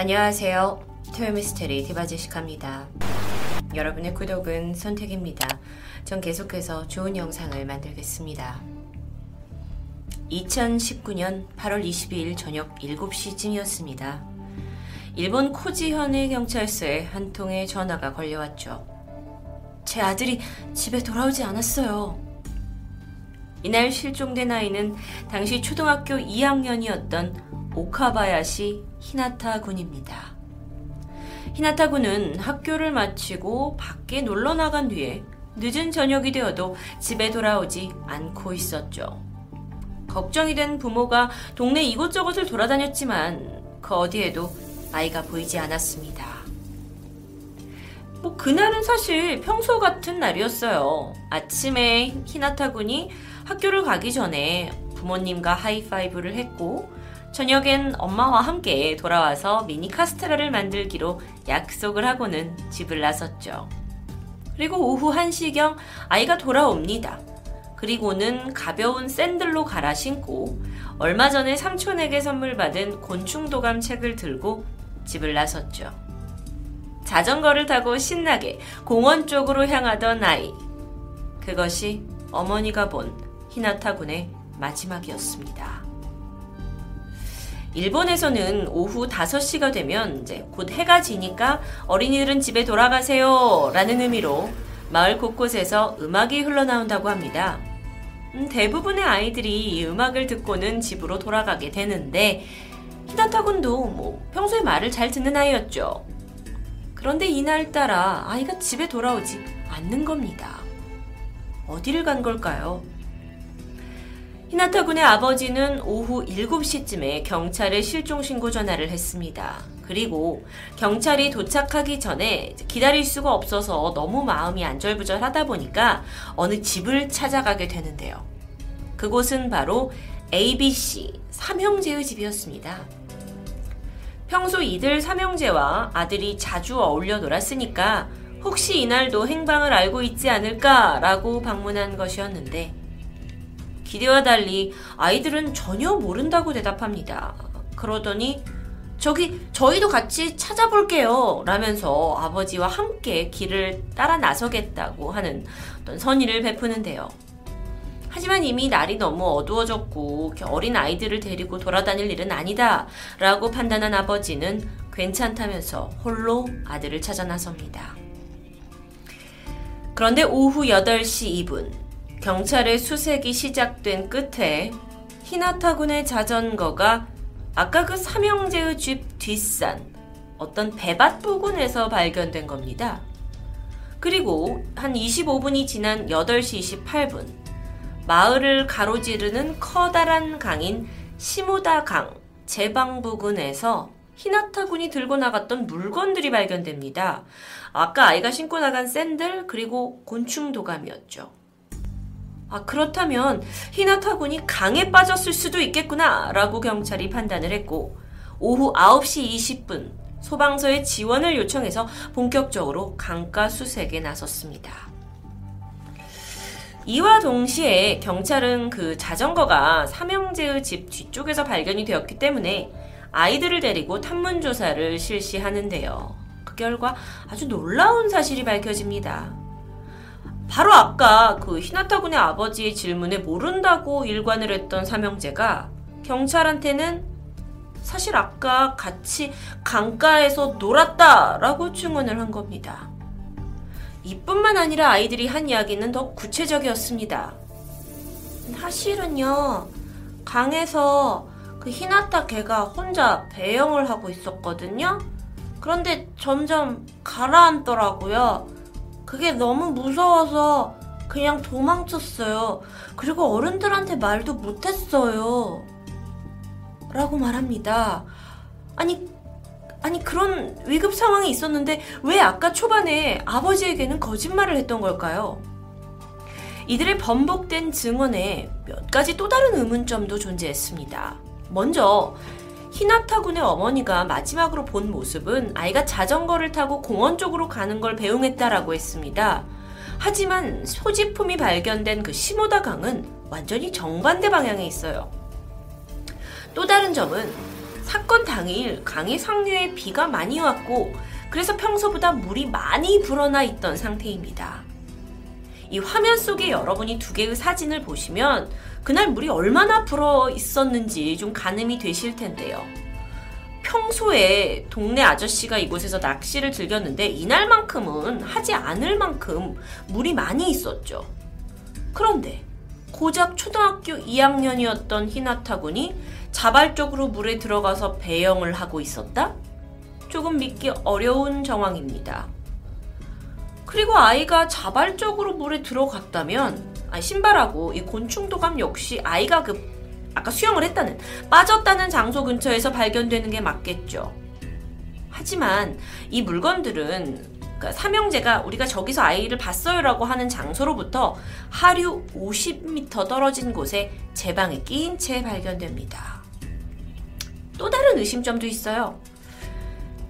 안녕하세요. 토요미스테리 디바제시카입니다. 여러분의 구독은 선택입니다. 전 계속해서 좋은 영상을 만들겠습니다. 2019년 8월 22일 저녁 7시쯤이었습니다. 일본 코지현의 경찰서에 한 통의 전화가 걸려왔죠. 제 아들이 집에 돌아오지 않았어요. 이날 실종된 아이는 당시 초등학교 2학년이었던 오카바야시 히나타 군입니다. 히나타 군은 학교를 마치고 밖에 놀러 나간 뒤에 늦은 저녁이 되어도 집에 돌아오지 않고 있었죠. 걱정이 된 부모가 동네 이곳저곳을 돌아다녔지만 그 어디에도 아이가 보이지 않았습니다. 그날은 사실 평소 같은 날이었어요. 아침에 히나타 군이 학교를 가기 전에 부모님과 하이파이브를 했고 저녁엔 엄마와 함께 돌아와서 미니 카스테라를 만들기로 약속을 하고는 집을 나섰죠. 그리고 오후 1시경 아이가 돌아옵니다. 그리고는 가벼운 샌들로 갈아 신고 얼마 전에 삼촌에게 선물 받은 곤충도감 책을 들고 집을 나섰죠. 자전거를 타고 신나게 공원 쪽으로 향하던 아이. 그것이 어머니가 본 히나타 군의 마지막이었습니다. 일본에서는 오후 5시가 되면 이제 곧 해가 지니까 어린이들은 집에 돌아가세요 라는 의미로 마을 곳곳에서 음악이 흘러나온다고 합니다. 대부분의 아이들이 이 음악을 듣고는 집으로 돌아가게 되는데 히나타 군도 평소에 말을 잘 듣는 아이였죠. 그런데 이날따라 아이가 집에 돌아오지 않는 겁니다. 어디를 간 걸까요? 히나타 군의 아버지는 오후 7시쯤에 경찰에 실종신고 전화를 했습니다. 그리고 경찰이 도착하기 전에 기다릴 수가 없어서 너무 마음이 안절부절하다 보니까 어느 집을 찾아가게 되는데요. 그곳은 바로 ABC 삼형제의 집이었습니다. 평소 이들 삼형제와 아들이 자주 어울려 놀았으니까 혹시 이날도 행방을 알고 있지 않을까라고 방문한 것이었는데 기대와 달리 아이들은 전혀 모른다고 대답합니다. 그러더니 저희도 같이 찾아볼게요 라면서 아버지와 함께 길을 따라 나서겠다고 하는 어떤 선의를 베푸는데요. 하지만 이미 날이 너무 어두워졌고 어린 아이들을 데리고 돌아다닐 일은 아니다 라고 판단한 아버지는 괜찮다면서 홀로 아들을 찾아 나섭니다. 그런데 오후 8시 2분 경찰의 수색이 시작된 끝에 히나타 군의 자전거가 아까 그 삼형제의 집 뒷산 어떤 배밭 부근에서 발견된 겁니다. 그리고 한 25분이 지난 8시 28분 마을을 가로지르는 커다란 강인 시모다강 제방 부근에서 히나타 군이 들고 나갔던 물건들이 발견됩니다. 아까 아이가 신고 나간 샌들 그리고 곤충 도감이었죠. 그렇다면 히나타 군이 강에 빠졌을 수도 있겠구나 라고 경찰이 판단을 했고 오후 9시 20분 소방서에 지원을 요청해서 본격적으로 강가 수색에 나섰습니다. 이와 동시에 경찰은 그 자전거가 삼형제의 집 뒤쪽에서 발견이 되었기 때문에 아이들을 데리고 탐문조사를 실시하는데요. 그 결과 아주 놀라운 사실이 밝혀집니다. 바로 아까 그 히나타 군의 아버지의 질문에 모른다고 일관을 했던 삼형제가 경찰한테는 사실 아까 같이 강가에서 놀았다라고 증언을 한 겁니다. 이뿐만 아니라 아이들이 한 이야기는 더 구체적이었습니다. 사실은요, 강에서 그 히나타 걔가 혼자 배영을 하고 있었거든요. 그런데 점점 가라앉더라고요. 그게 너무 무서워서 그냥 도망쳤어요. 그리고 어른들한테 말도 못했어요. 라고 말합니다. 아니 그런 위급 상황이 있었는데 왜 아까 초반에 아버지에게는 거짓말을 했던 걸까요? 이들의 번복된 증언에 몇 가지 또 다른 의문점도 존재했습니다. 먼저 히나타 군의 어머니가 마지막으로 본 모습은 아이가 자전거를 타고 공원 쪽으로 가는 걸 배웅했다라고 했습니다. 하지만 소지품이 발견된 그 시모다 강은 완전히 정반대 방향에 있어요. 또 다른 점은 사건 당일 강의 상류에 비가 많이 왔고 그래서 평소보다 물이 많이 불어나 있던 상태입니다. 이 화면 속에 여러분이 두 개의 사진을 보시면 그날 물이 얼마나 불어 있었는지 좀 가늠이 되실 텐데요. 평소에 동네 아저씨가 이곳에서 낚시를 즐겼는데 이날만큼은 하지 않을 만큼 물이 많이 있었죠. 그런데 고작 초등학교 2학년이었던 히나타 군이 자발적으로 물에 들어가서 배영을 하고 있었다? 조금 믿기 어려운 정황입니다. 그리고 아이가 자발적으로 물에 들어갔다면 신발하고 이 곤충도감 역시 아이가 아까 수영을 했다는 빠졌다는 장소 근처에서 발견되는 게 맞겠죠. 하지만 이 물건들은 삼형제가 우리가 저기서 아이를 봤어요 라고 하는 장소로부터 하류 50m 떨어진 곳에 제 방에 끼인 채 발견됩니다. 또 다른 의심점도 있어요.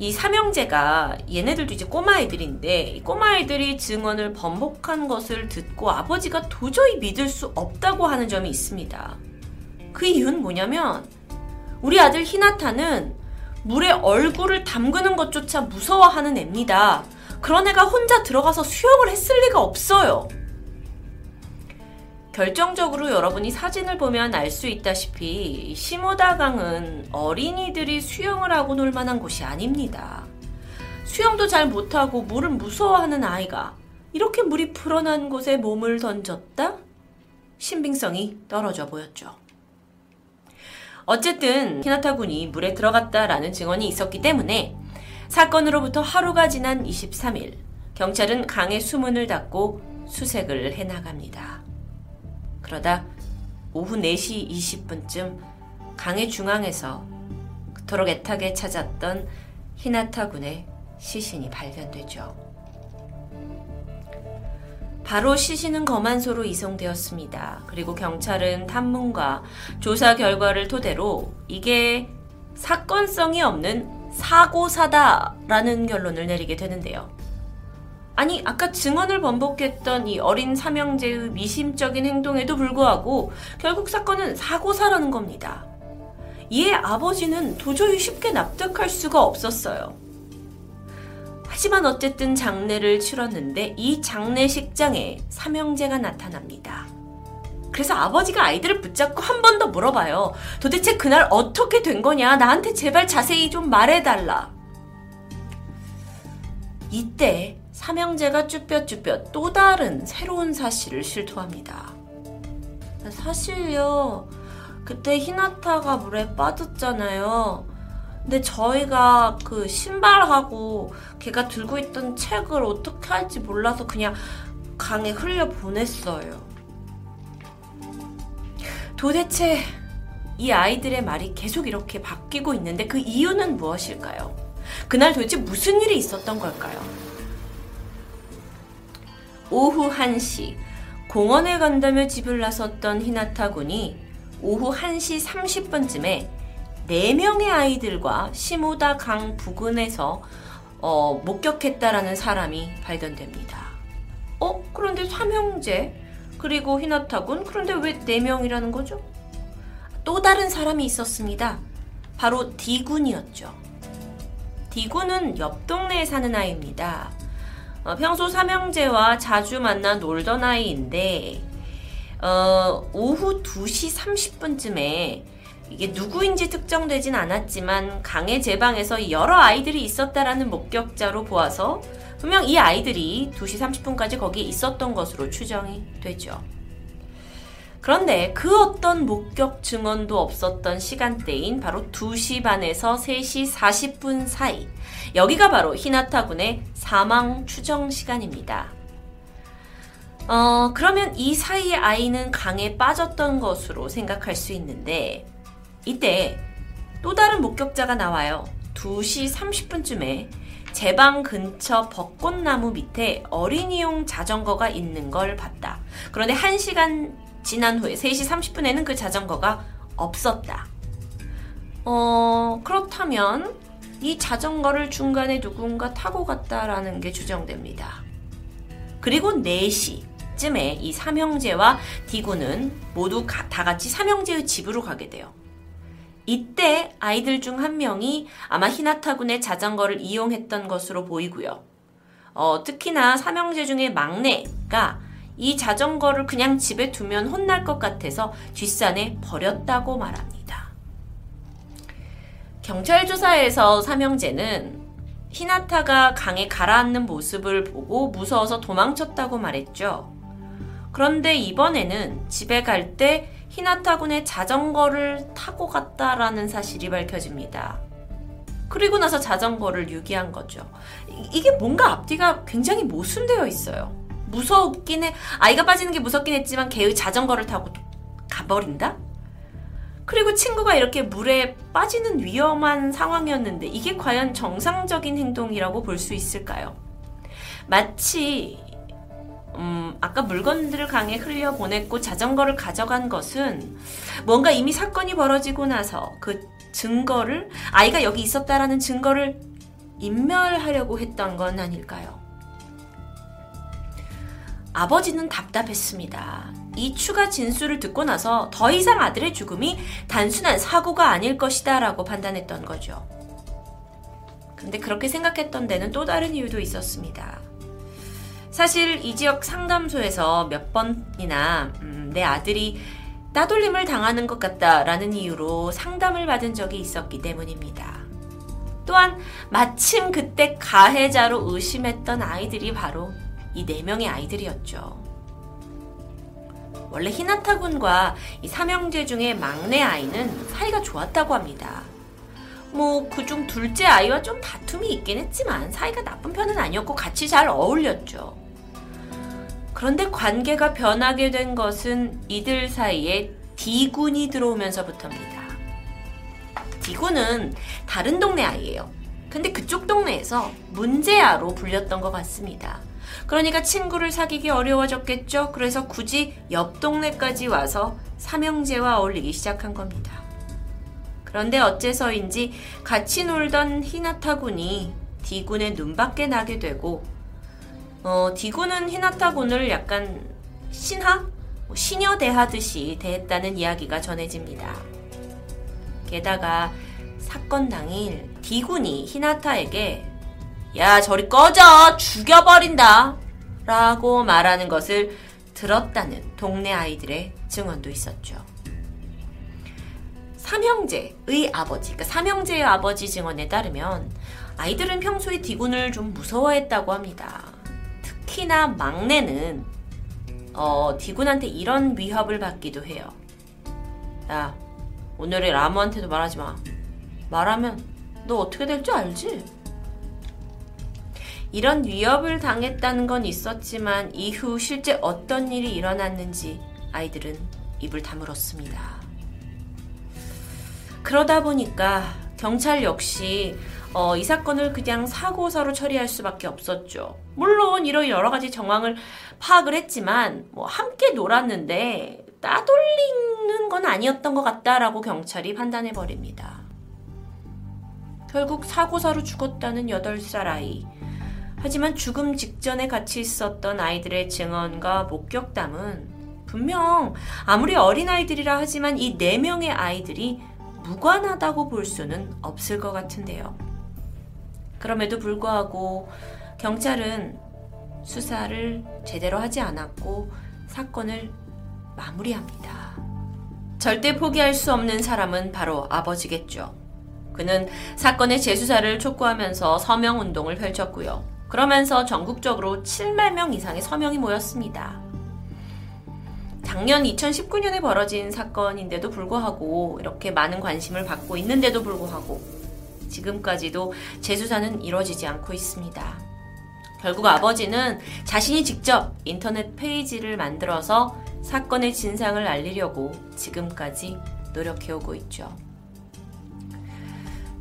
이 삼형제가 얘네들도 이제 꼬마애들인데 이 꼬마애들이 증언을 번복한 것을 듣고 아버지가 도저히 믿을 수 없다고 하는 점이 있습니다. 그 이유는 뭐냐면 우리 아들 히나타는 물에 얼굴을 담그는 것조차 무서워하는 애입니다. 그런 애가 혼자 들어가서 수영을 했을 리가 없어요. 결정적으로 여러분이 사진을 보면 알 수 있다시피 시모다강은 어린이들이 수영을 하고 놀 만한 곳이 아닙니다. 수영도 잘 못하고 물을 무서워하는 아이가 이렇게 물이 불어난 곳에 몸을 던졌다? 신빙성이 떨어져 보였죠. 어쨌든 히나타 군이 물에 들어갔다라는 증언이 있었기 때문에 사건으로부터 하루가 지난 23일, 경찰은 강의 수문을 닫고 수색을 해나갑니다. 그러다 오후 4시 20분쯤 강의 중앙에서 그토록 애타게 찾았던 히나타 군의 시신이 발견되죠. 바로 시신은 검안소로 이송되었습니다. 그리고 경찰은 탐문과 조사 결과를 토대로 이게 사건성이 없는 사고사다라는 결론을 내리게 되는데요. 아니, 아까 증언을 번복했던 이 어린 삼형제의 미심적인 행동에도 불구하고 결국 사건은 사고사라는 겁니다. 이에 아버지는 도저히 쉽게 납득할 수가 없었어요. 하지만 어쨌든 장례를 치렀는데 이 장례식장에 삼형제가 나타납니다. 그래서 아버지가 아이들을 붙잡고 한 번 더 물어봐요. 도대체 그날 어떻게 된 거냐? 나한테 제발 자세히 좀 말해달라. 이때 삼형제가 쭈뼛쭈뼛 또 다른 새로운 사실을 실토합니다. 사실요, 그때 히나타가 물에 빠졌잖아요. 근데 저희가 그 신발하고 걔가 들고 있던 책을 어떻게 할지 몰라서 그냥 강에 흘려보냈어요. 도대체 이 아이들의 말이 계속 이렇게 바뀌고 있는데 그 이유는 무엇일까요? 그날 도대체 무슨 일이 있었던 걸까요? 오후 1시, 공원에 간다며 집을 나섰던 히나타 군이 오후 1시 30분쯤에 4명의 아이들과 시모다강 부근에서 목격했다라는 사람이 발견됩니다. 그런데 삼형제 그리고 히나타군, 그런데 왜 4명이라는 거죠? 또 다른 사람이 있었습니다. 바로 D군이었죠. D군은 옆 동네에 사는 아이입니다. 평소 삼형제와 자주 만나 놀던 아이인데 오후 2시 30분쯤에 이게 누구인지 특정되진 않았지만 강의 제방에서 여러 아이들이 있었다라는 목격자로 보아서 분명 이 아이들이 2시 30분까지 거기에 있었던 것으로 추정이 되죠. 그런데 그 어떤 목격 증언도 없었던 시간대인 바로 2시 반에서 3시 40분 사이, 여기가 바로 히나타 군의 사망 추정 시간입니다. 그러면 이 사이에 아이는 강에 빠졌던 것으로 생각할 수 있는데 이때 또 다른 목격자가 나와요. 2시 30분쯤에 제 방 근처 벚꽃나무 밑에 어린이용 자전거가 있는 걸 봤다. 그런데 1시간 지난 후에 3시 30분에는 그 자전거가 없었다. 그렇다면 이 자전거를 중간에 누군가 타고 갔다라는 게 추정됩니다. 그리고 4시쯤에 이 삼형제와 D군은 모두 다 같이 삼형제의 집으로 가게 돼요. 이때 아이들 중 한 명이 아마 히나타 군의 자전거를 이용했던 것으로 보이고요. 특히나 삼형제 중에 막내가 이 자전거를 그냥 집에 두면 혼날 것 같아서 뒷산에 버렸다고 말합니다. 경찰 조사에서 삼형제는 히나타가 강에 가라앉는 모습을 보고 무서워서 도망쳤다고 말했죠. 그런데 이번에는 집에 갈 때 히나타 군의 자전거를 타고 갔다라는 사실이 밝혀집니다. 그리고 나서 자전거를 유기한 거죠. 이게 뭔가 앞뒤가 굉장히 모순되어 있어요. 무섭긴 해. 아이가 빠지는 게 무섭긴 했지만 걔의 자전거를 타고 가버린다? 그리고 친구가 이렇게 물에 빠지는 위험한 상황이었는데 이게 과연 정상적인 행동이라고 볼 수 있을까요? 마치 아까 물건들을 강에 흘려보냈고 자전거를 가져간 것은 뭔가 이미 사건이 벌어지고 나서 그 증거를, 아이가 여기 있었다라는 증거를 인멸하려고 했던 건 아닐까요? 아버지는 답답했습니다. 이 추가 진술을 듣고 나서 더 이상 아들의 죽음이 단순한 사고가 아닐 것이다 라고 판단했던 거죠. 근데 그렇게 생각했던 데는 또 다른 이유도 있었습니다. 사실 이 지역 상담소에서 몇 번이나 내 아들이 따돌림을 당하는 것 같다라는 이유로 상담을 받은 적이 있었기 때문입니다. 또한 마침 그때 가해자로 의심했던 아이들이 바로 이 4명의 아이들이었죠. 원래 히나타 군과 이 삼형제 중에 막내 아이는 사이가 좋았다고 합니다. 뭐 그중 둘째 아이와 좀 다툼이 있긴 했지만 사이가 나쁜 편은 아니었고 같이 잘 어울렸죠. 그런데 관계가 변하게 된 것은 이들 사이에 D군이 들어오면서부터입니다. D군은 다른 동네 아이예요. 근데 그쪽 동네에서 문제아로 불렸던 것 같습니다. 그러니까 친구를 사귀기 어려워졌겠죠. 그래서 굳이 옆 동네까지 와서 삼형제와 어울리기 시작한 겁니다. 그런데 어째서인지 같이 놀던 히나타 군이 D군의 눈밖에 나게 되고 D군은 히나타 군을 약간 신하? 신여 대하듯이 대했다는 이야기가 전해집니다. 게다가 사건 당일 D군이 히나타에게 야, 저리 꺼져! 죽여버린다! 라고 말하는 것을 들었다는 동네 아이들의 증언도 있었죠. 삼형제의 아버지, 그러니까 삼형제의 아버지 증언에 따르면 아이들은 평소에 D군을 좀 무서워했다고 합니다. 특히나 막내는 D군한테 이런 위협을 받기도 해요. 야, 오늘의 라무한테도 말하지 마. 말하면 너 어떻게 될지 알지? 이런 위협을 당했다는 건 있었지만 이후 실제 어떤 일이 일어났는지 아이들은 입을 다물었습니다. 그러다 보니까 경찰 역시 이 사건을 그냥 사고사로 처리할 수밖에 없었죠. 물론 이런 여러 가지 정황을 파악을 했지만 함께 놀았는데 따돌리는 건 아니었던 것 같다라고 경찰이 판단해버립니다. 결국 사고사로 죽었다는 8살 아이. 하지만 죽음 직전에 같이 있었던 아이들의 증언과 목격담은 분명 아무리 어린아이들이라 하지만 이 4명의 아이들이 무관하다고 볼 수는 없을 것 같은데요. 그럼에도 불구하고 경찰은 수사를 제대로 하지 않았고 사건을 마무리합니다. 절대 포기할 수 없는 사람은 바로 아버지겠죠. 그는 사건의 재수사를 촉구하면서 서명운동을 펼쳤고요. 그러면서 전국적으로 7만 명 이상의 서명이 모였습니다. 작년 2019년에 벌어진 사건인데도 불구하고 이렇게 많은 관심을 받고 있는데도 불구하고 지금까지도 재수사는 이루어지지 않고 있습니다. 결국 아버지는 자신이 직접 인터넷 페이지를 만들어서 사건의 진상을 알리려고 지금까지 노력해오고 있죠.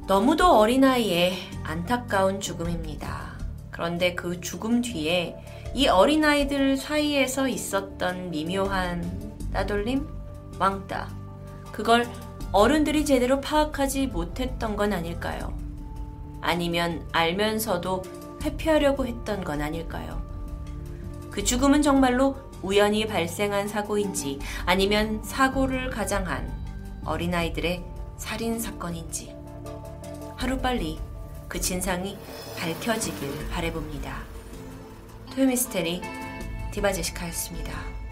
너무도 어린아이의 안타까운 죽음입니다. 그런데 그 죽음 뒤에 이 어린아이들 사이에서 있었던 미묘한 따돌림, 왕따, 그걸 어른들이 제대로 파악하지 못했던 건 아닐까요? 아니면 알면서도 회피하려고 했던 건 아닐까요? 그 죽음은 정말로 우연히 발생한 사고인지 아니면 사고를 가장한 어린아이들의 살인사건인지 하루빨리 그 진상이 밝혀지길 바라봅니다. 토요미스테리 디바제시카였습니다.